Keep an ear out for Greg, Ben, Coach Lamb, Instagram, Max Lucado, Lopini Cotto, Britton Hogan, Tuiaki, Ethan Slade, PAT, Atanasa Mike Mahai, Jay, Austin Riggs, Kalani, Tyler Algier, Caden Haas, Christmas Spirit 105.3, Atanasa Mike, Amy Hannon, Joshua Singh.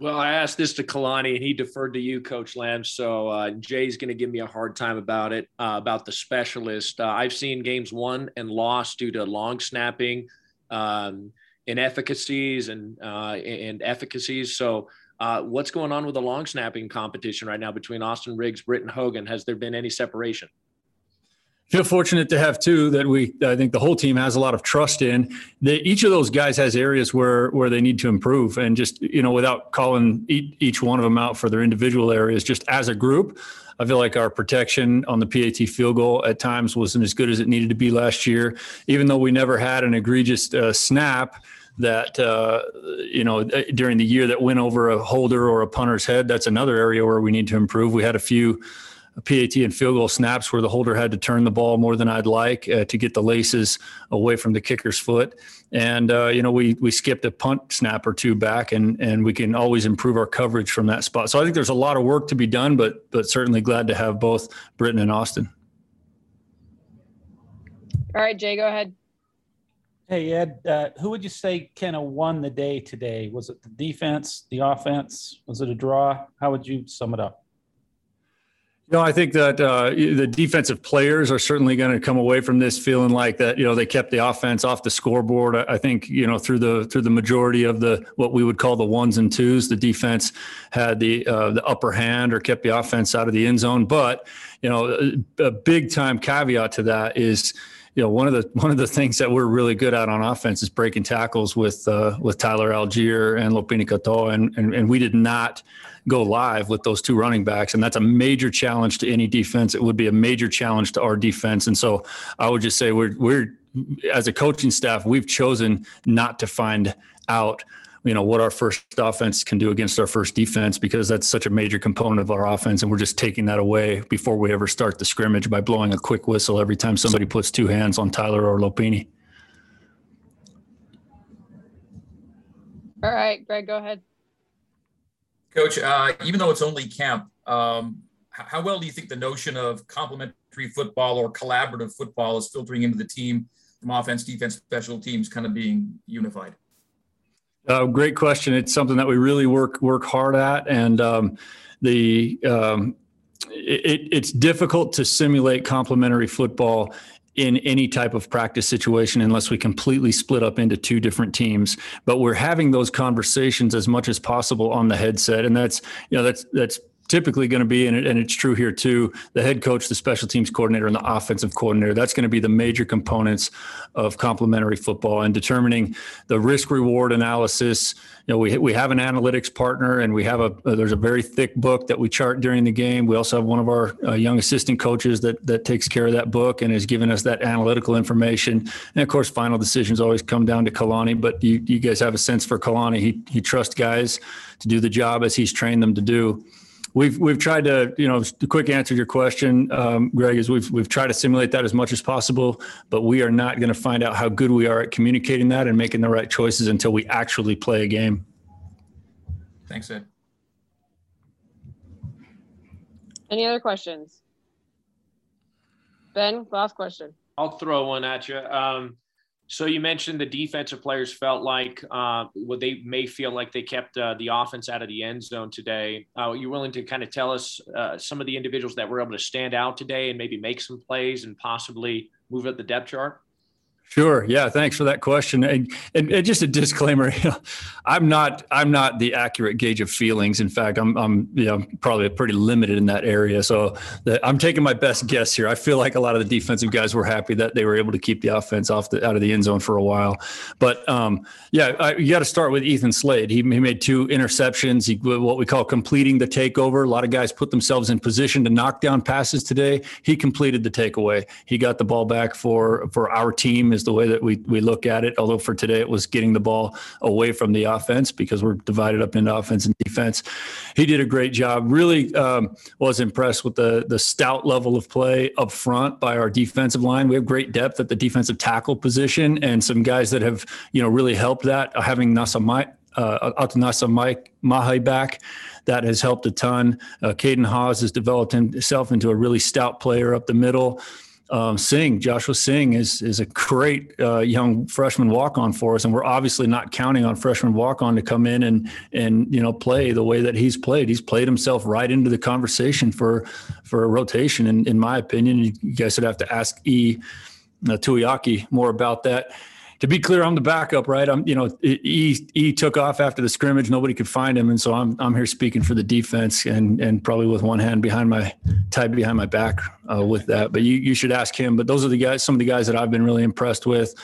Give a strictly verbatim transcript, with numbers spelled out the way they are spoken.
Well, I asked this to Kalani, and he deferred to you, Coach Lamb. So uh, Jay's going to give me a hard time about it, uh, about the specialist. Uh, I've seen games won and lost due to long snapping, um, inefficacies and uh, and efficacies. So uh, what's going on with the long snapping competition right now between Austin Riggs, Britton Hogan? Has there been any separation? Feel fortunate to have two that we, I think the whole team has a lot of trust in. They, each of those guys has areas where, where they need to improve, and just, you know, without calling each one of them out for their individual areas, just as a group, I feel like our protection on the P A T field goal at times wasn't as good as it needed to be last year, even though we never had an egregious uh, snap that, uh, you know, during the year that went over a holder or a punter's head. That's another area where we need to improve. We had a few P A T and field goal snaps where the holder had to turn the ball more than I'd like uh, to get the laces away from the kicker's foot. And, uh, you know, we we skipped a punt snap or two back, and and we can always improve our coverage from that spot. So I think there's a lot of work to be done, but but certainly glad to have both Britton and Austin. All right, Jay, go ahead. Hey, Ed, uh, who would you say kind of won the day today? Was it the defense, the offense? Was it a draw? How would you sum it up? No, I think that uh, the defensive players are certainly going to come away from this feeling like that, you know, they kept the offense off the scoreboard. I think, you know, through the through the majority of the what we would call the ones and twos, the defense had the uh, the upper hand or kept the offense out of the end zone. But, you know, a big time caveat to that is, you know, one of the one of the things that we're really good at on offense is breaking tackles with uh, with Tyler Algier and Lopini Cotto, and, and and we did not go live with those two running backs, and that's a major challenge to any defense. It would be a major challenge to our defense, and so I would just say we're we're as a coaching staff, we've chosen not to find out, you know, what our first offense can do against our first defense, because that's such a major component of our offense, and we're just taking that away before we ever start the scrimmage by blowing a quick whistle every time somebody puts two hands on Tyler or Lopini. All right, Greg, go ahead. Coach, uh, even though it's only camp, um, how well do you think the notion of complementary football or collaborative football is filtering into the team from offense, defense, special teams kind of being unified? Uh, great question. It's something that we really work work hard at, and um, the um, it, it's difficult to simulate complementary football in any type of practice situation unless we completely split up into two different teams. But we're having those conversations as much as possible on the headset, and that's, you know, that's that's typically going to be, and, it, and it's true here too, the head coach, the special teams coordinator, and the offensive coordinator. That's going to be the major components of complementary football, and determining the risk reward analysis. You know, we we have an analytics partner, and we have a, there's a very thick book that we chart during the game. We also have one of our uh, young assistant coaches that that takes care of that book and is giving us that analytical information. And of course, final decisions always come down to Kalani, but you, you guys have a sense for Kalani. He, he trusts guys to do the job as he's trained them to do. We've we've tried to, you know, the quick answer to your question, um, Greg, is we've we've tried to simulate that as much as possible, but we are not going to find out how good we are at communicating that and making the right choices until we actually play a game. Thanks, Ed. Any other questions? Ben, last question. I'll throw one at you. Um, so you mentioned the defensive players felt like uh, what they may feel like they kept uh, the offense out of the end zone today. Uh, are you willing to kind of tell us uh, some of the individuals that were able to stand out today and maybe make some plays and possibly move up the depth chart? Sure. Yeah. Thanks for that question. And, and, and just a disclaimer, you know, I'm not, I'm not the accurate gauge of feelings. In fact, I'm, I'm, you know, probably pretty limited in that area. So the, I'm taking my best guess here. I feel like a lot of the defensive guys were happy that they were able to keep the offense off the, out of the end zone for a while. But um, yeah, I, you got to start with Ethan Slade. He, he made two interceptions. He, what we call completing the takeover. A lot of guys put themselves in position to knock down passes today. He completed the takeaway. He got the ball back for, for our team, is the way that we we look at it. Although for today, it was getting the ball away from the offense, because we're divided up into offense and defense. He did a great job. Really um, was impressed with the the stout level of play up front by our defensive line. We have great depth at the defensive tackle position, and some guys that have, you know, really helped that. Having Nasa Mike, uh, Atanasa Mike Mahai back, that has helped a ton. Uh, Caden Haas has developed himself into a really stout player up the middle. Um, Singh, Joshua Singh is is a great uh, young freshman walk-on for us, and we're obviously not counting on freshman walk-on to come in and and you know play the way that he's played. He's played himself right into the conversation for for a rotation, and in my opinion, you guys would have to ask E uh, Tuiaki more about that. To be clear, I'm the backup, right? I'm you know E E took off after the scrimmage, nobody could find him, and so I'm I'm here speaking for the defense, and and probably with one hand behind my tied behind my back. Uh, with that, but you, you should ask him. But those are the guys, some of the guys that I've been really impressed with.